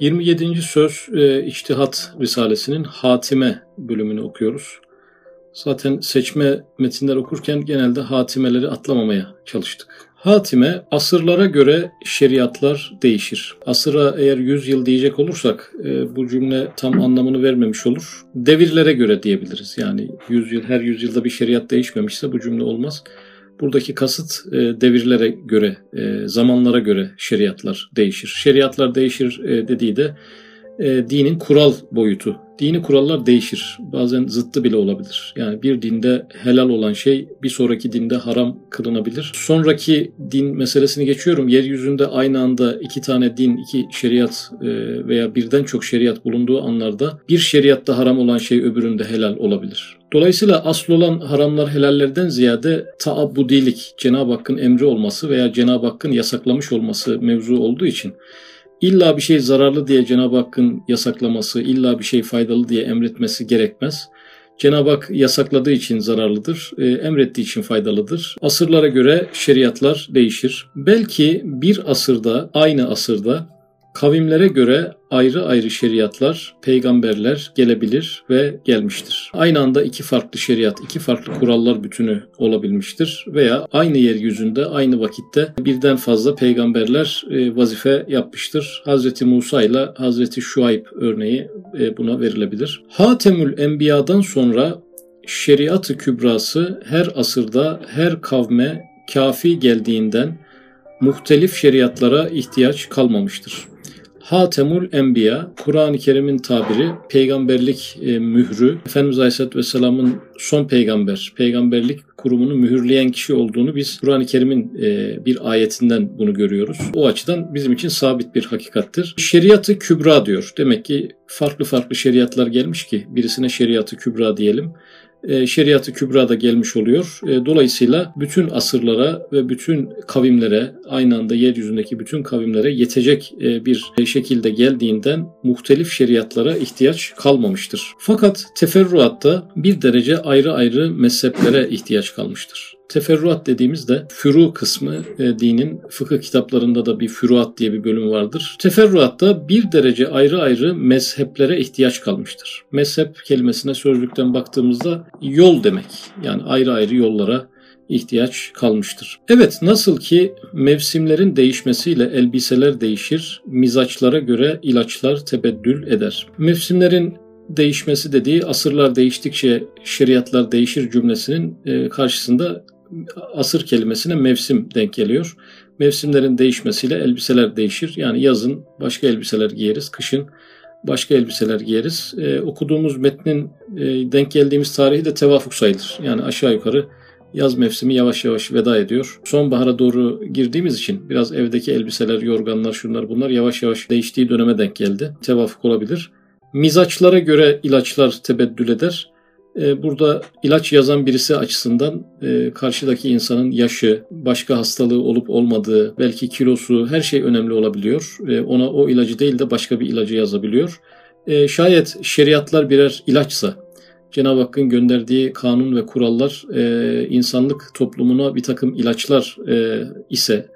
27. söz İçtihat Risalesi'nin hatime bölümünü okuyoruz. Zaten seçme metinler okurken genelde hatimeleri atlamamaya çalıştık. Hatime, asırlara göre şeriatlar değişir. Asıra eğer 100 yıl diyecek olursak bu cümle tam anlamını vermemiş olur. Devirlere göre diyebiliriz. Yani 100 yıl, her 100 yılda bir şeriat değişmemişse bu cümle olmaz. Buradaki kasıt devirlere göre, zamanlara göre şeriatlar değişir. Şeriatlar değişir dediği de dinin kural boyutu. Dini kurallar değişir. Bazen zıttı bile olabilir. Yani bir dinde helal olan şey bir sonraki dinde haram kılınabilir. Sonraki din meselesini geçiyorum. Yeryüzünde aynı anda iki tane din, iki şeriat veya birden çok şeriat bulunduğu anlarda bir şeriatta haram olan şey öbüründe helal olabilir. Dolayısıyla asıl olan haramlar helallerden ziyade taabbudilik, Cenab-ı Hakk'ın emri olması veya Cenab-ı Hakk'ın yasaklamış olması mevzu olduğu için İlla bir şey zararlı diye Cenab-ı Hakk'ın yasaklaması, illa bir şey faydalı diye emretmesi gerekmez. Cenab-ı Hak yasakladığı için zararlıdır, emrettiği için faydalıdır. Asırlara göre şeriatlar değişir. Belki bir asırda, aynı asırda kavimlere göre ayrı ayrı şeriatlar, peygamberler gelebilir ve gelmiştir. Aynı anda iki farklı şeriat, iki farklı kurallar bütünü olabilmiştir veya aynı yeryüzünde, aynı vakitte birden fazla peygamberler vazife yapmıştır. Hz. Musa ile Hz. Şuayb örneği buna verilebilir. Hatemül Enbiya'dan sonra Şeriatı Kübrası her asırda, her kavme kafi geldiğinden muhtelif şeriatlara ihtiyaç kalmamıştır. Hatemül Enbiya, Kur'an-ı Kerim'in tabiri, peygamberlik mührü, Efendimiz Aleyhisselatü Vesselam'ın son peygamber, peygamberlik kurumunu mühürleyen kişi olduğunu biz Kur'an-ı Kerim'in bir ayetinden bunu görüyoruz. O açıdan bizim için sabit bir hakikattir. Şeriatı Kübra diyor. Demek ki farklı farklı şeriatlar gelmiş ki birisine Şeriatı Kübra diyelim. Şeriatı Kübra da gelmiş oluyor. Dolayısıyla bütün asırlara ve bütün kavimlere, aynı anda yeryüzündeki bütün kavimlere yetecek bir şekilde geldiğinden muhtelif şeriatlara ihtiyaç kalmamıştır. Fakat teferruatta bir derece ayrı ayrı mezheplere ihtiyaç kalmıştır. Teferruat dediğimizde furu kısmı dinin fıkıh kitaplarında da bir füruat diye bir bölüm vardır. Teferruatta bir derece ayrı ayrı mezheplere ihtiyaç kalmıştır. Mezhep kelimesine sözlükten baktığımızda yol demek. Yani ayrı ayrı yollara ihtiyaç kalmıştır. Evet, nasıl ki mevsimlerin değişmesiyle elbiseler değişir, mizaçlara göre ilaçlar tebeddül eder. Mevsimlerin değişmesi dediği asırlar değiştikçe şeriatlar değişir cümlesinin karşısında asır kelimesine mevsim denk geliyor. Mevsimlerin değişmesiyle elbiseler değişir. Yani yazın başka elbiseler giyeriz, kışın başka elbiseler giyeriz. Okuduğumuz metnin denk geldiğimiz tarihi de tevafuk sayılır. Yani aşağı yukarı yaz mevsimi yavaş yavaş veda ediyor. Sonbahara doğru girdiğimiz için biraz evdeki elbiseler, yorganlar, şunlar bunlar yavaş yavaş değiştiği döneme denk geldi. Tevafuk olabilir. Mizaçlara göre ilaçlar tebeddül eder. Burada ilaç yazan birisi açısından karşıdaki insanın yaşı, başka hastalığı olup olmadığı, belki kilosu, her şey önemli olabiliyor. Ona o ilacı değil de başka bir ilacı yazabiliyor. Şayet şeriatlar birer ilaçsa, Cenab-ı Hakk'ın gönderdiği kanun ve kurallar insanlık toplumuna bir takım ilaçlar ise,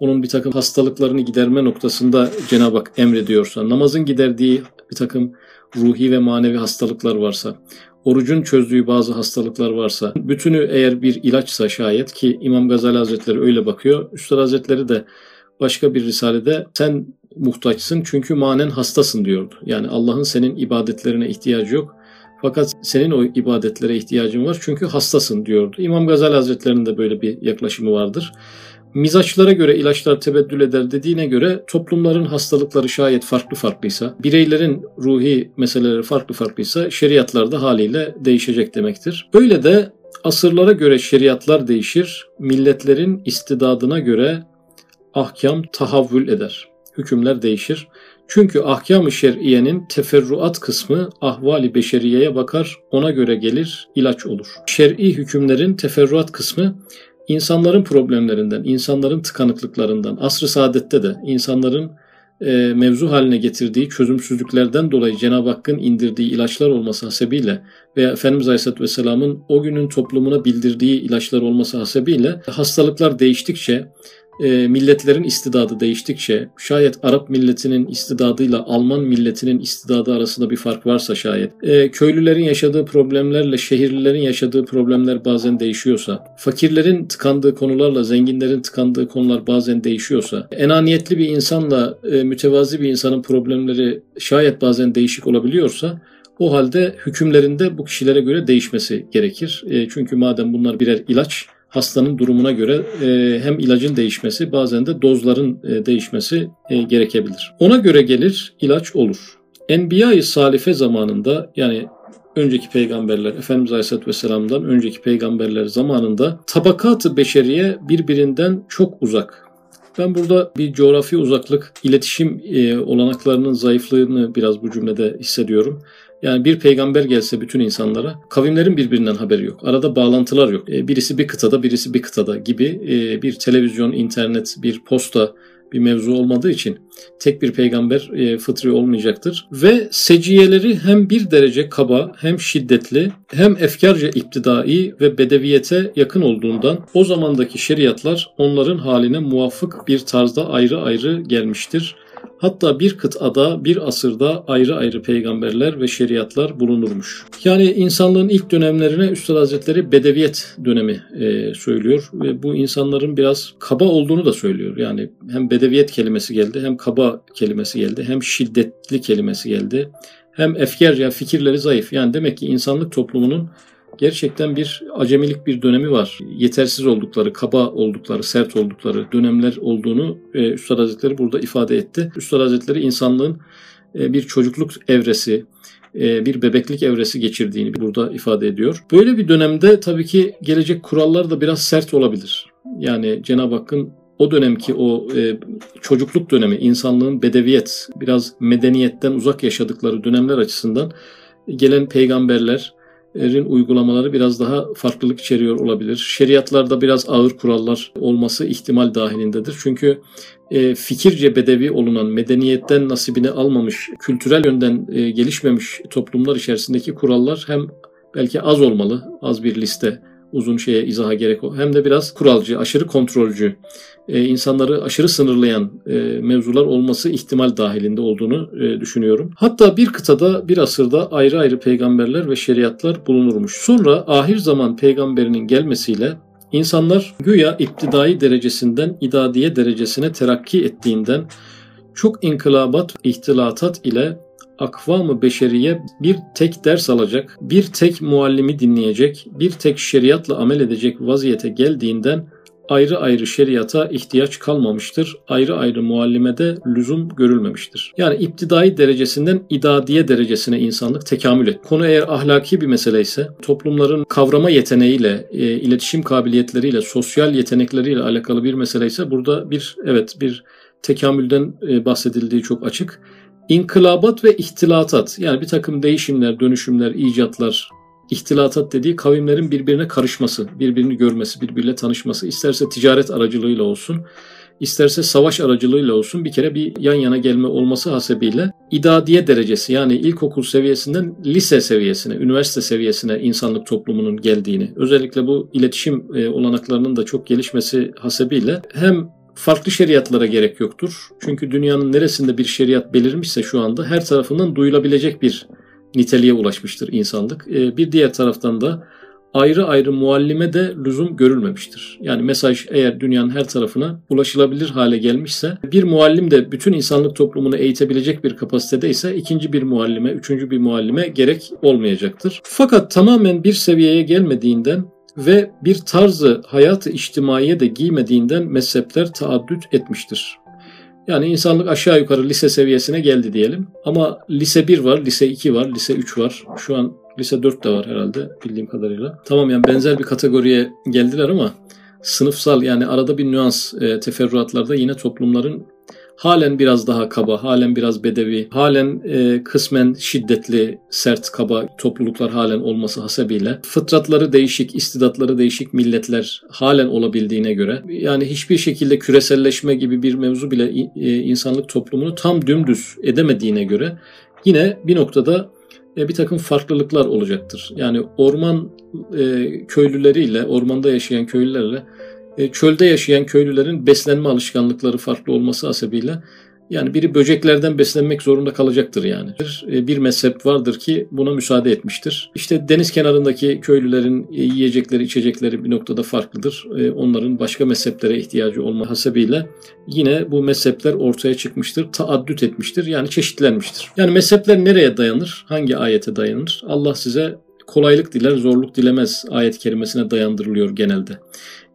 onun bir takım hastalıklarını giderme noktasında Cenab-ı Hak emrediyorsa, namazın giderdiği bir takım ruhi ve manevi hastalıklar varsa, orucun çözdüğü bazı hastalıklar varsa, bütünü eğer bir ilaçsa şayet, ki İmam Gazali Hazretleri öyle bakıyor, Üstad Hazretleri de başka bir risalede sen muhtaçsın çünkü manen hastasın diyordu. Yani Allah'ın senin ibadetlerine ihtiyacı yok. Fakat senin o ibadetlere ihtiyacın var çünkü hastasın diyordu. İmam Gazali Hazretleri'nin de böyle bir yaklaşımı vardır. Mizaçlara göre ilaçlar tebeddül eder dediğine göre toplumların hastalıkları şayet farklı farklıysa, bireylerin ruhi meseleleri farklı farklıysa şeriatlar da haliyle değişecek demektir. Öyle de asırlara göre şeriatlar değişir, milletlerin istidadına göre ahkam tahavvül eder, hükümler değişir. Çünkü ahkam-ı şer'iyenin teferruat kısmı ahval-i beşeriyeye bakar, ona göre gelir, ilaç olur. Şer'i hükümlerin teferruat kısmı insanların problemlerinden, insanların tıkanıklıklarından, asr-ı saadette de insanların mevzu haline getirdiği çözümsüzlüklerden dolayı Cenab-ı Hakk'ın indirdiği ilaçlar olması hasebiyle veya Efendimiz Aleyhisselatü Vesselam'ın o günün toplumuna bildirdiği ilaçlar olması hasebiyle hastalıklar değiştikçe, milletlerin istidadı değiştikçe, şayet Arap milletinin istidadıyla Alman milletinin istidadı arasında bir fark varsa şayet, köylülerin yaşadığı problemlerle şehirlilerin yaşadığı problemler bazen değişiyorsa, fakirlerin tıkandığı konularla zenginlerin tıkandığı konular bazen değişiyorsa, enaniyetli bir insanla mütevazi bir insanın problemleri şayet bazen değişik olabiliyorsa, o halde hükümlerinde bu kişilere göre değişmesi gerekir. Çünkü madem bunlar birer ilaç, hastanın durumuna göre hem ilacın değişmesi bazen de dozların değişmesi gerekebilir. Ona göre gelir, ilaç olur. Enbiya-yı Salife zamanında, yani önceki peygamberler, Efendimiz Aleyhisselatü Vesselam'dan önceki peygamberler zamanında tabakat-ı beşeriye birbirinden çok uzak. Ben burada bir coğrafi uzaklık, iletişim olanaklarının zayıflığını biraz bu cümlede hissediyorum. Yani bir peygamber gelse bütün insanlara, kavimlerin birbirinden haberi yok. Arada bağlantılar yok. Birisi bir kıtada, birisi bir kıtada gibi bir televizyon, internet, bir posta, bir mevzu olmadığı için tek bir peygamber fıtri olmayacaktır. Ve seciyeleri hem bir derece kaba, hem şiddetli, hem efkarca iptidai ve bedeviyete yakın olduğundan o zamandaki şeriatlar onların haline muvafık bir tarzda ayrı ayrı gelmiştir. Hatta bir kıtada, bir asırda ayrı ayrı peygamberler ve şeriatlar bulunurmuş. Yani insanlığın ilk dönemlerine Üstad Hazretleri Bedeviyet dönemi söylüyor. Ve bu insanların biraz kaba olduğunu da söylüyor. Yani hem Bedeviyet kelimesi geldi, hem kaba kelimesi geldi, hem şiddetli kelimesi geldi. Hem efkarca, fikirleri zayıf. Yani demek ki insanlık toplumunun gerçekten bir acemilik bir dönemi var. Yetersiz oldukları, kaba oldukları, sert oldukları dönemler olduğunu Üstad Hazretleri burada ifade etti. Üstad Hazretleri insanlığın bir çocukluk evresi, bir bebeklik evresi geçirdiğini burada ifade ediyor. Böyle bir dönemde tabii ki gelecek kurallar da biraz sert olabilir. Yani Cenab-ı Hakk'ın o dönemki o çocukluk dönemi, insanlığın bedeviyet, biraz medeniyetten uzak yaşadıkları dönemler açısından gelen peygamberler, uygulamaları biraz daha farklılık içeriyor olabilir. Şeriatlarda biraz ağır kurallar olması ihtimal dahilindedir. Çünkü fikirce bedevi olunan, medeniyetten nasibini almamış, kültürel yönden gelişmemiş toplumlar içerisindeki kurallar hem belki az olmalı, az bir liste, uzun şeye izaha gerek yok. Hem de biraz kuralcı, aşırı kontrolcü, insanları aşırı sınırlayan mevzular olması ihtimal dahilinde olduğunu düşünüyorum. Hatta bir kıtada, bir asırda ayrı ayrı peygamberler ve şeriatlar bulunurmuş. Sonra ahir zaman peygamberinin gelmesiyle insanlar güya iptidai derecesinden idadiye derecesine terakki ettiğinden çok inkılabat, ihtilatat ile Akvam-ı beşeriyye bir tek ders alacak, bir tek muallimi dinleyecek, bir tek şeriatla amel edecek vaziyete geldiğinden ayrı ayrı şeriata ihtiyaç kalmamıştır. Ayrı ayrı muallimede lüzum görülmemiştir. Yani iptidai derecesinden idadiye derecesine insanlık tekamül et. Konu eğer ahlaki bir mesele ise toplumların kavrama yeteneğiyle, iletişim kabiliyetleriyle, sosyal yetenekleriyle alakalı bir mesele ise burada bir tekamülden bahsedildiği çok açık. İnkılabat ve ihtilatat, yani bir takım değişimler, dönüşümler, icatlar, ihtilatat dediği kavimlerin birbirine karışması, birbirini görmesi, birbiriyle tanışması, isterse ticaret aracılığıyla olsun, isterse savaş aracılığıyla olsun bir kere bir yan yana gelme olması hasebiyle idadiye derecesi, yani ilkokul seviyesinden lise seviyesine, üniversite seviyesine insanlık toplumunun geldiğini, özellikle bu iletişim olanaklarının da çok gelişmesi hasebiyle hem farklı şeriatlara gerek yoktur. Çünkü dünyanın neresinde bir şeriat belirmişse şu anda her tarafından duyulabilecek bir niteliğe ulaşmıştır insanlık. Bir diğer taraftan da ayrı ayrı muallime de lüzum görülmemiştir. Yani mesaj eğer dünyanın her tarafına ulaşılabilir hale gelmişse, bir muallim de bütün insanlık toplumunu eğitebilecek bir kapasitede ise ikinci bir muallime, üçüncü bir muallime gerek olmayacaktır. Fakat tamamen bir seviyeye gelmediğinden ve bir tarzı hayat-ı içtimaiye de giymediğinden mezhepler taaddüt etmiştir. Yani insanlık aşağı yukarı lise seviyesine geldi diyelim. Ama lise 1 var, lise 2 var, lise 3 var. Şu an lise 4 de var herhalde bildiğim kadarıyla. Tamam, yani benzer bir kategoriye geldiler ama sınıfsal, yani arada bir nüans teferruatlarda yine toplumların halen biraz daha kaba, halen biraz bedevi, halen kısmen şiddetli, sert, kaba topluluklar halen olması hasebiyle fıtratları değişik, istidatları değişik milletler halen olabildiğine göre, yani hiçbir şekilde küreselleşme gibi bir mevzu bile insanlık toplumunu tam dümdüz edemediğine göre yine bir noktada bir takım farklılıklar olacaktır. Yani orman köylüleriyle, ormanda yaşayan köylülerle çölde yaşayan köylülerin beslenme alışkanlıkları farklı olması hasebiyle yani biri böceklerden beslenmek zorunda kalacaktır yani. Bir mezhep vardır ki buna müsaade etmiştir. İşte deniz kenarındaki köylülerin yiyecekleri, içecekleri bir noktada farklıdır. Onların başka mezheplere ihtiyacı olma hasebiyle yine bu mezhepler ortaya çıkmıştır, taaddüt etmiştir yani çeşitlenmiştir. Yani mezhepler nereye dayanır, hangi ayete dayanır? Allah size kolaylık diler, zorluk dilemez ayet-i kerimesine dayandırılıyor genelde.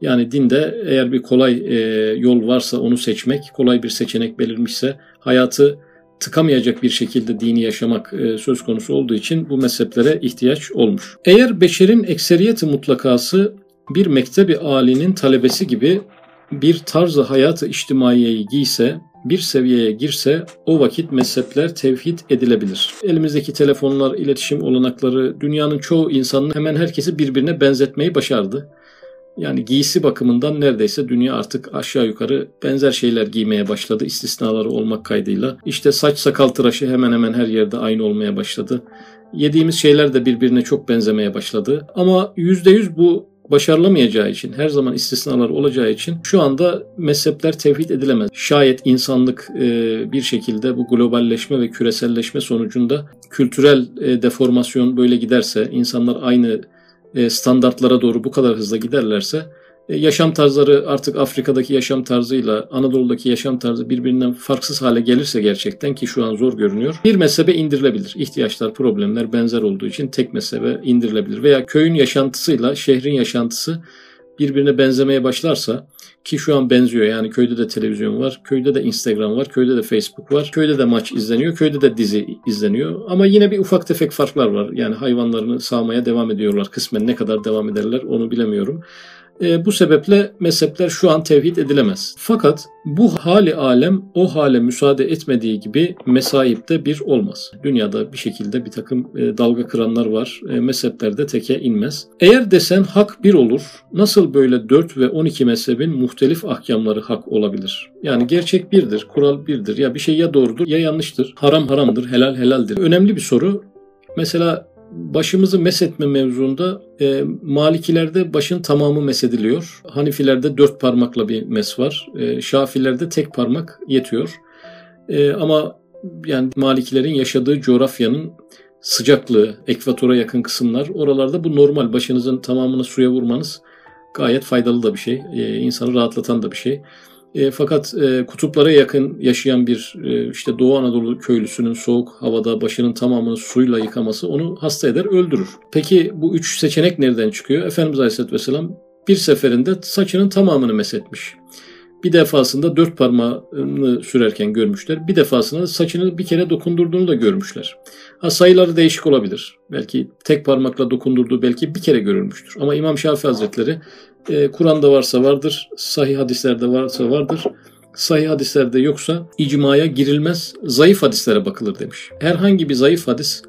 Yani dinde eğer bir kolay yol varsa onu seçmek, kolay bir seçenek belirmişse hayatı tıkamayacak bir şekilde dini yaşamak söz konusu olduğu için bu mezheplere ihtiyaç olmuş. Eğer beşerin ekseriyeti mutlakası bir mektebi âlinin talebesi gibi bir tarzı hayatı içtimaiyeyi giyse, bir seviyeye girse o vakit mezhepler tevhid edilebilir. Elimizdeki telefonlar, iletişim olanakları dünyanın çoğu insanının hemen herkesi birbirine benzetmeyi başardı. Yani giysi bakımından neredeyse dünya artık aşağı yukarı benzer şeyler giymeye başladı, istisnaları olmak kaydıyla. İşte saç sakal tıraşı hemen hemen her yerde aynı olmaya başladı. Yediğimiz şeyler de birbirine çok benzemeye başladı. Ama %100 bu başarılamayacağı için, her zaman istisnalar olacağı için şu anda mezhepler tevhid edilemez. Şayet insanlık bir şekilde bu globalleşme ve küreselleşme sonucunda kültürel deformasyon böyle giderse, insanlar aynı standartlara doğru bu kadar hızla giderlerse yaşam tarzları artık Afrika'daki yaşam tarzıyla Anadolu'daki yaşam tarzı birbirinden farksız hale gelirse gerçekten ki şu an zor görünüyor. Bir mezhebe indirilebilir. İhtiyaçlar, problemler benzer olduğu için tek mezhebe indirilebilir. Veya köyün yaşantısıyla şehrin yaşantısı birbirine benzemeye başlarsa ki şu an benziyor yani köyde de televizyon var, köyde de Instagram var, köyde de Facebook var, köyde de maç izleniyor, köyde de dizi izleniyor ama yine bir ufak tefek farklar var. Yani hayvanlarını sağmaya devam ediyorlar, kısmen ne kadar devam ederler onu bilemiyorum. Bu sebeple mezhepler şu an tevhid edilemez. Fakat bu hali alem o hale müsaade etmediği gibi mesaipte bir olmaz. Dünyada bir şekilde bir takım dalga kıranlar var. Mezheplerde teke inmez. Eğer desen hak bir olur, nasıl böyle 4 ve 12 mezhebin muhtelif ahkamları hak olabilir? Yani gerçek birdir, kural birdir. Ya bir şey ya doğrudur ya yanlıştır. Haram haramdır, helal helaldir. Önemli bir soru. Mesela başımızı mesetme mevzuunda Malikilerde başın tamamı mesediliyor. Hanifilerde 4 parmakla bir mes var. Şafilerde tek parmak yetiyor. Ama yani Malikilerin yaşadığı coğrafyanın sıcaklığı, ekvatora yakın kısımlar oralarda bu normal. Başınızın tamamını suya vurmanız gayet faydalı da bir şey. İnsanı rahatlatan da bir şey. Fakat kutuplara yakın yaşayan bir işte Doğu Anadolu köylüsünün soğuk havada başının tamamını suyla yıkaması onu hasta eder, öldürür. Peki bu 3 seçenek nereden çıkıyor? Efendimiz Aleyhisselatü Vesselam bir seferinde saçının tamamını meshetmiş. Bir defasında 4 parmağını sürerken görmüşler. Bir defasında saçını bir kere dokundurduğunu da görmüşler. Sayıları değişik olabilir. Belki tek parmakla dokundurduğu belki bir kere görülmüştür. Ama İmam Şafii Hazretleri Kur'an'da varsa vardır, sahih hadislerde varsa vardır, sahih hadislerde yoksa icmaya girilmez, zayıf hadislere bakılır demiş. Herhangi bir zayıf hadis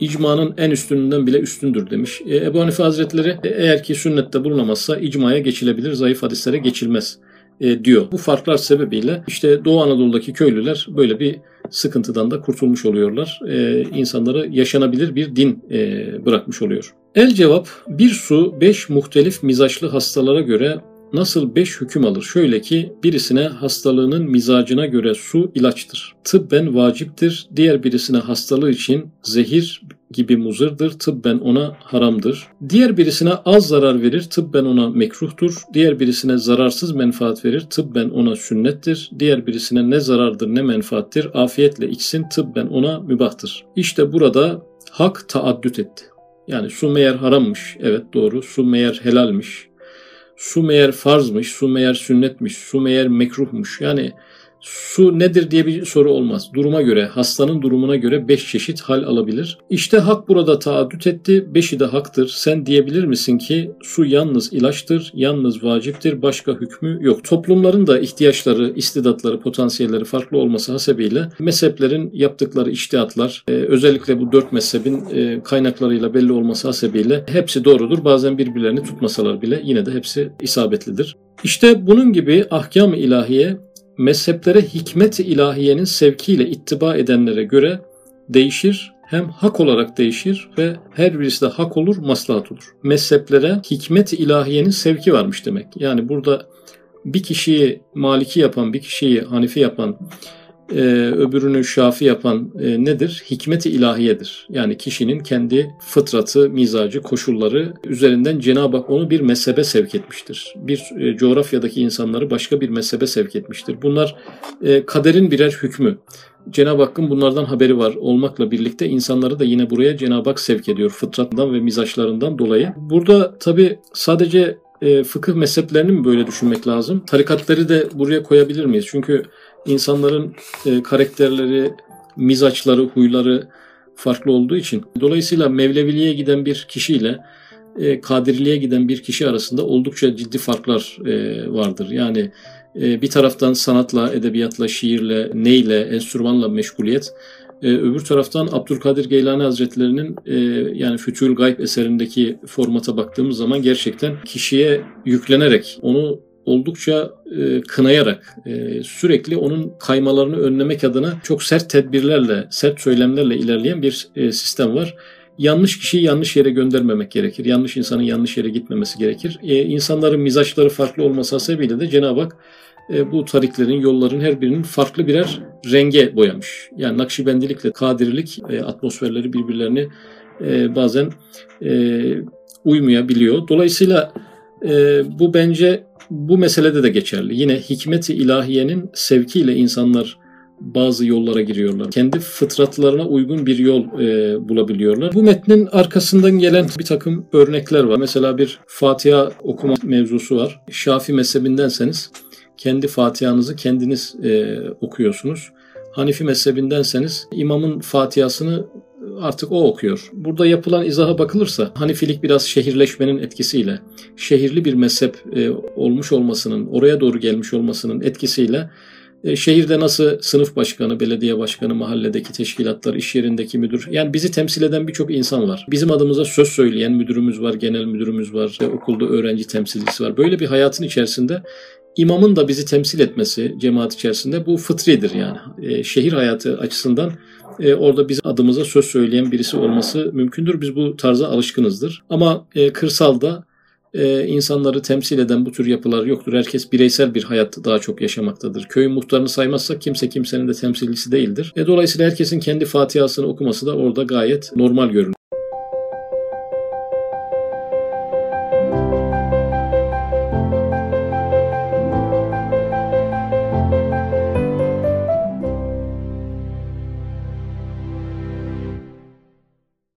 icmanın en üstününden bile üstündür demiş. Ebu Hanife Hazretleri eğer ki sünnette bulunamazsa icmaya geçilebilir, zayıf hadislere geçilmez diyor. Bu farklar sebebiyle işte Doğu Anadolu'daki köylüler böyle bir sıkıntıdan da kurtulmuş oluyorlar. İnsanlara yaşanabilir bir din bırakmış oluyor. El cevap, bir su 5 muhtelif mizaçlı hastalara göre nasıl 5 hüküm alır? Şöyle ki birisine hastalığının mizacına göre su ilaçtır, tıbben vaciptir. Diğer birisine hastalığı için zehir gibi muzırdır, tıbben ona haramdır. Diğer birisine az zarar verir, tıbben ona mekruhtur. Diğer birisine zararsız menfaat verir, tıbben ona sünnettir. Diğer birisine ne zarardır ne menfaattir, afiyetle içsin, tıbben ona mübahtır. İşte burada hak taaddüt etti. Yani su meğer harammış, evet doğru, su meğer helalmiş, su meğer farzmış, su meğer sünnetmiş, su meğer mekruhmuş. Yani su nedir diye bir soru olmaz. Duruma göre, hastanın durumuna göre 5 çeşit hal alabilir. İşte hak burada taaddüt etti, 5'i de haktır. Sen diyebilir misin ki su yalnız ilaçtır, yalnız vaciptir, başka hükmü yok. Toplumların da ihtiyaçları, istidatları, potansiyelleri farklı olması hasebiyle mezheplerin yaptıkları içtihatlar, özellikle bu 4 mezhebin kaynaklarıyla belli olması hasebiyle hepsi doğrudur. Bazen birbirlerini tutmasalar bile yine de hepsi isabetlidir. İşte bunun gibi ahkam-ı ilahiye, mezheplere hikmet-i ilahiyenin sevkiyle ittiba edenlere göre değişir, hem hak olarak değişir ve her birisi de hak olur, maslahat olur. Mezheplere hikmet-i ilahiyenin sevki varmış demek. Yani burada bir kişiyi Maliki yapan, bir kişiyi Hanifi yapan, öbürünü Şafi yapan nedir? Hikmet-i ilahiyedir. Yani kişinin kendi fıtratı, mizacı, koşulları üzerinden Cenab-ı Hak onu bir mezhebe sevk etmiştir. Bir coğrafyadaki insanları başka bir mezhebe sevk etmiştir. Bunlar kaderin birer hükmü. Cenab-ı Hakk'ın bunlardan haberi var olmakla birlikte insanları da yine buraya Cenab-ı Hak sevk ediyor fıtratından ve mizaçlarından dolayı. Burada tabii sadece fıkıh mezheplerini mi böyle düşünmek lazım? Tarikatları da buraya koyabilir miyiz? Çünkü insanların karakterleri, mizaçları, huyları farklı olduğu için. Dolayısıyla Mevleviliğe giden bir kişiyle Kadiriliğe giden bir kişi arasında oldukça ciddi farklar vardır. Yani bir taraftan sanatla, edebiyatla, şiirle, neyle, enstrümanla meşguliyet. Öbür taraftan Abdülkadir Geylani Hazretleri'nin yani Fütûhu'l-Gayb eserindeki formata baktığımız zaman gerçekten kişiye yüklenerek, onu oldukça kınayarak, sürekli onun kaymalarını önlemek adına çok sert tedbirlerle, sert söylemlerle ilerleyen bir sistem var. Yanlış kişiyi yanlış yere göndermemek gerekir. Yanlış insanın yanlış yere gitmemesi gerekir. İnsanların mizaçları farklı olması hasebiyle de Cenab-ı Hak bu tariklerin, yolların her birinin farklı birer renge boyamış. Yani Nakşibendilikle Kadirilik atmosferleri birbirlerini bazen uymayabiliyor. Dolayısıyla bu bence bu meselede de geçerli. Yine hikmet-i ilahiyenin sevkiyle insanlar bazı yollara giriyorlar. Kendi fıtratlarına uygun bir yol bulabiliyorlar. Bu metnin arkasından gelen bir takım örnekler var. Mesela bir Fatiha okuma mevzusu var. Şafii mezhebindenseniz kendi Fatiha'nızı kendiniz okuyorsunuz. Hanifi mezhebindenseniz imamın Fatiha'sını artık o okuyor. Burada yapılan izaha bakılırsa Hanifilik biraz şehirleşmenin etkisiyle, şehirli bir mezhep olmuş olmasının, oraya doğru gelmiş olmasının etkisiyle şehirde nasıl sınıf başkanı, belediye başkanı, mahalledeki teşkilatlar, iş yerindeki müdür, yani bizi temsil eden birçok insan var. Bizim adımıza söz söyleyen müdürümüz var, genel müdürümüz var, okulda öğrenci temsilcisi var. Böyle bir hayatın içerisinde imamın da bizi temsil etmesi cemaat içerisinde bu fıtridir yani. Şehir hayatı açısından orada bizim adımıza söz söyleyen birisi olması mümkündür. Biz bu tarza alışkınızdır. Ama kırsalda insanları temsil eden bu tür yapılar yoktur. Herkes bireysel bir hayat daha çok yaşamaktadır. Köyün muhtarını saymazsak kimse kimsenin de temsilcisi değildir. Dolayısıyla herkesin kendi Fatiha'sını okuması da orada gayet normal görünür.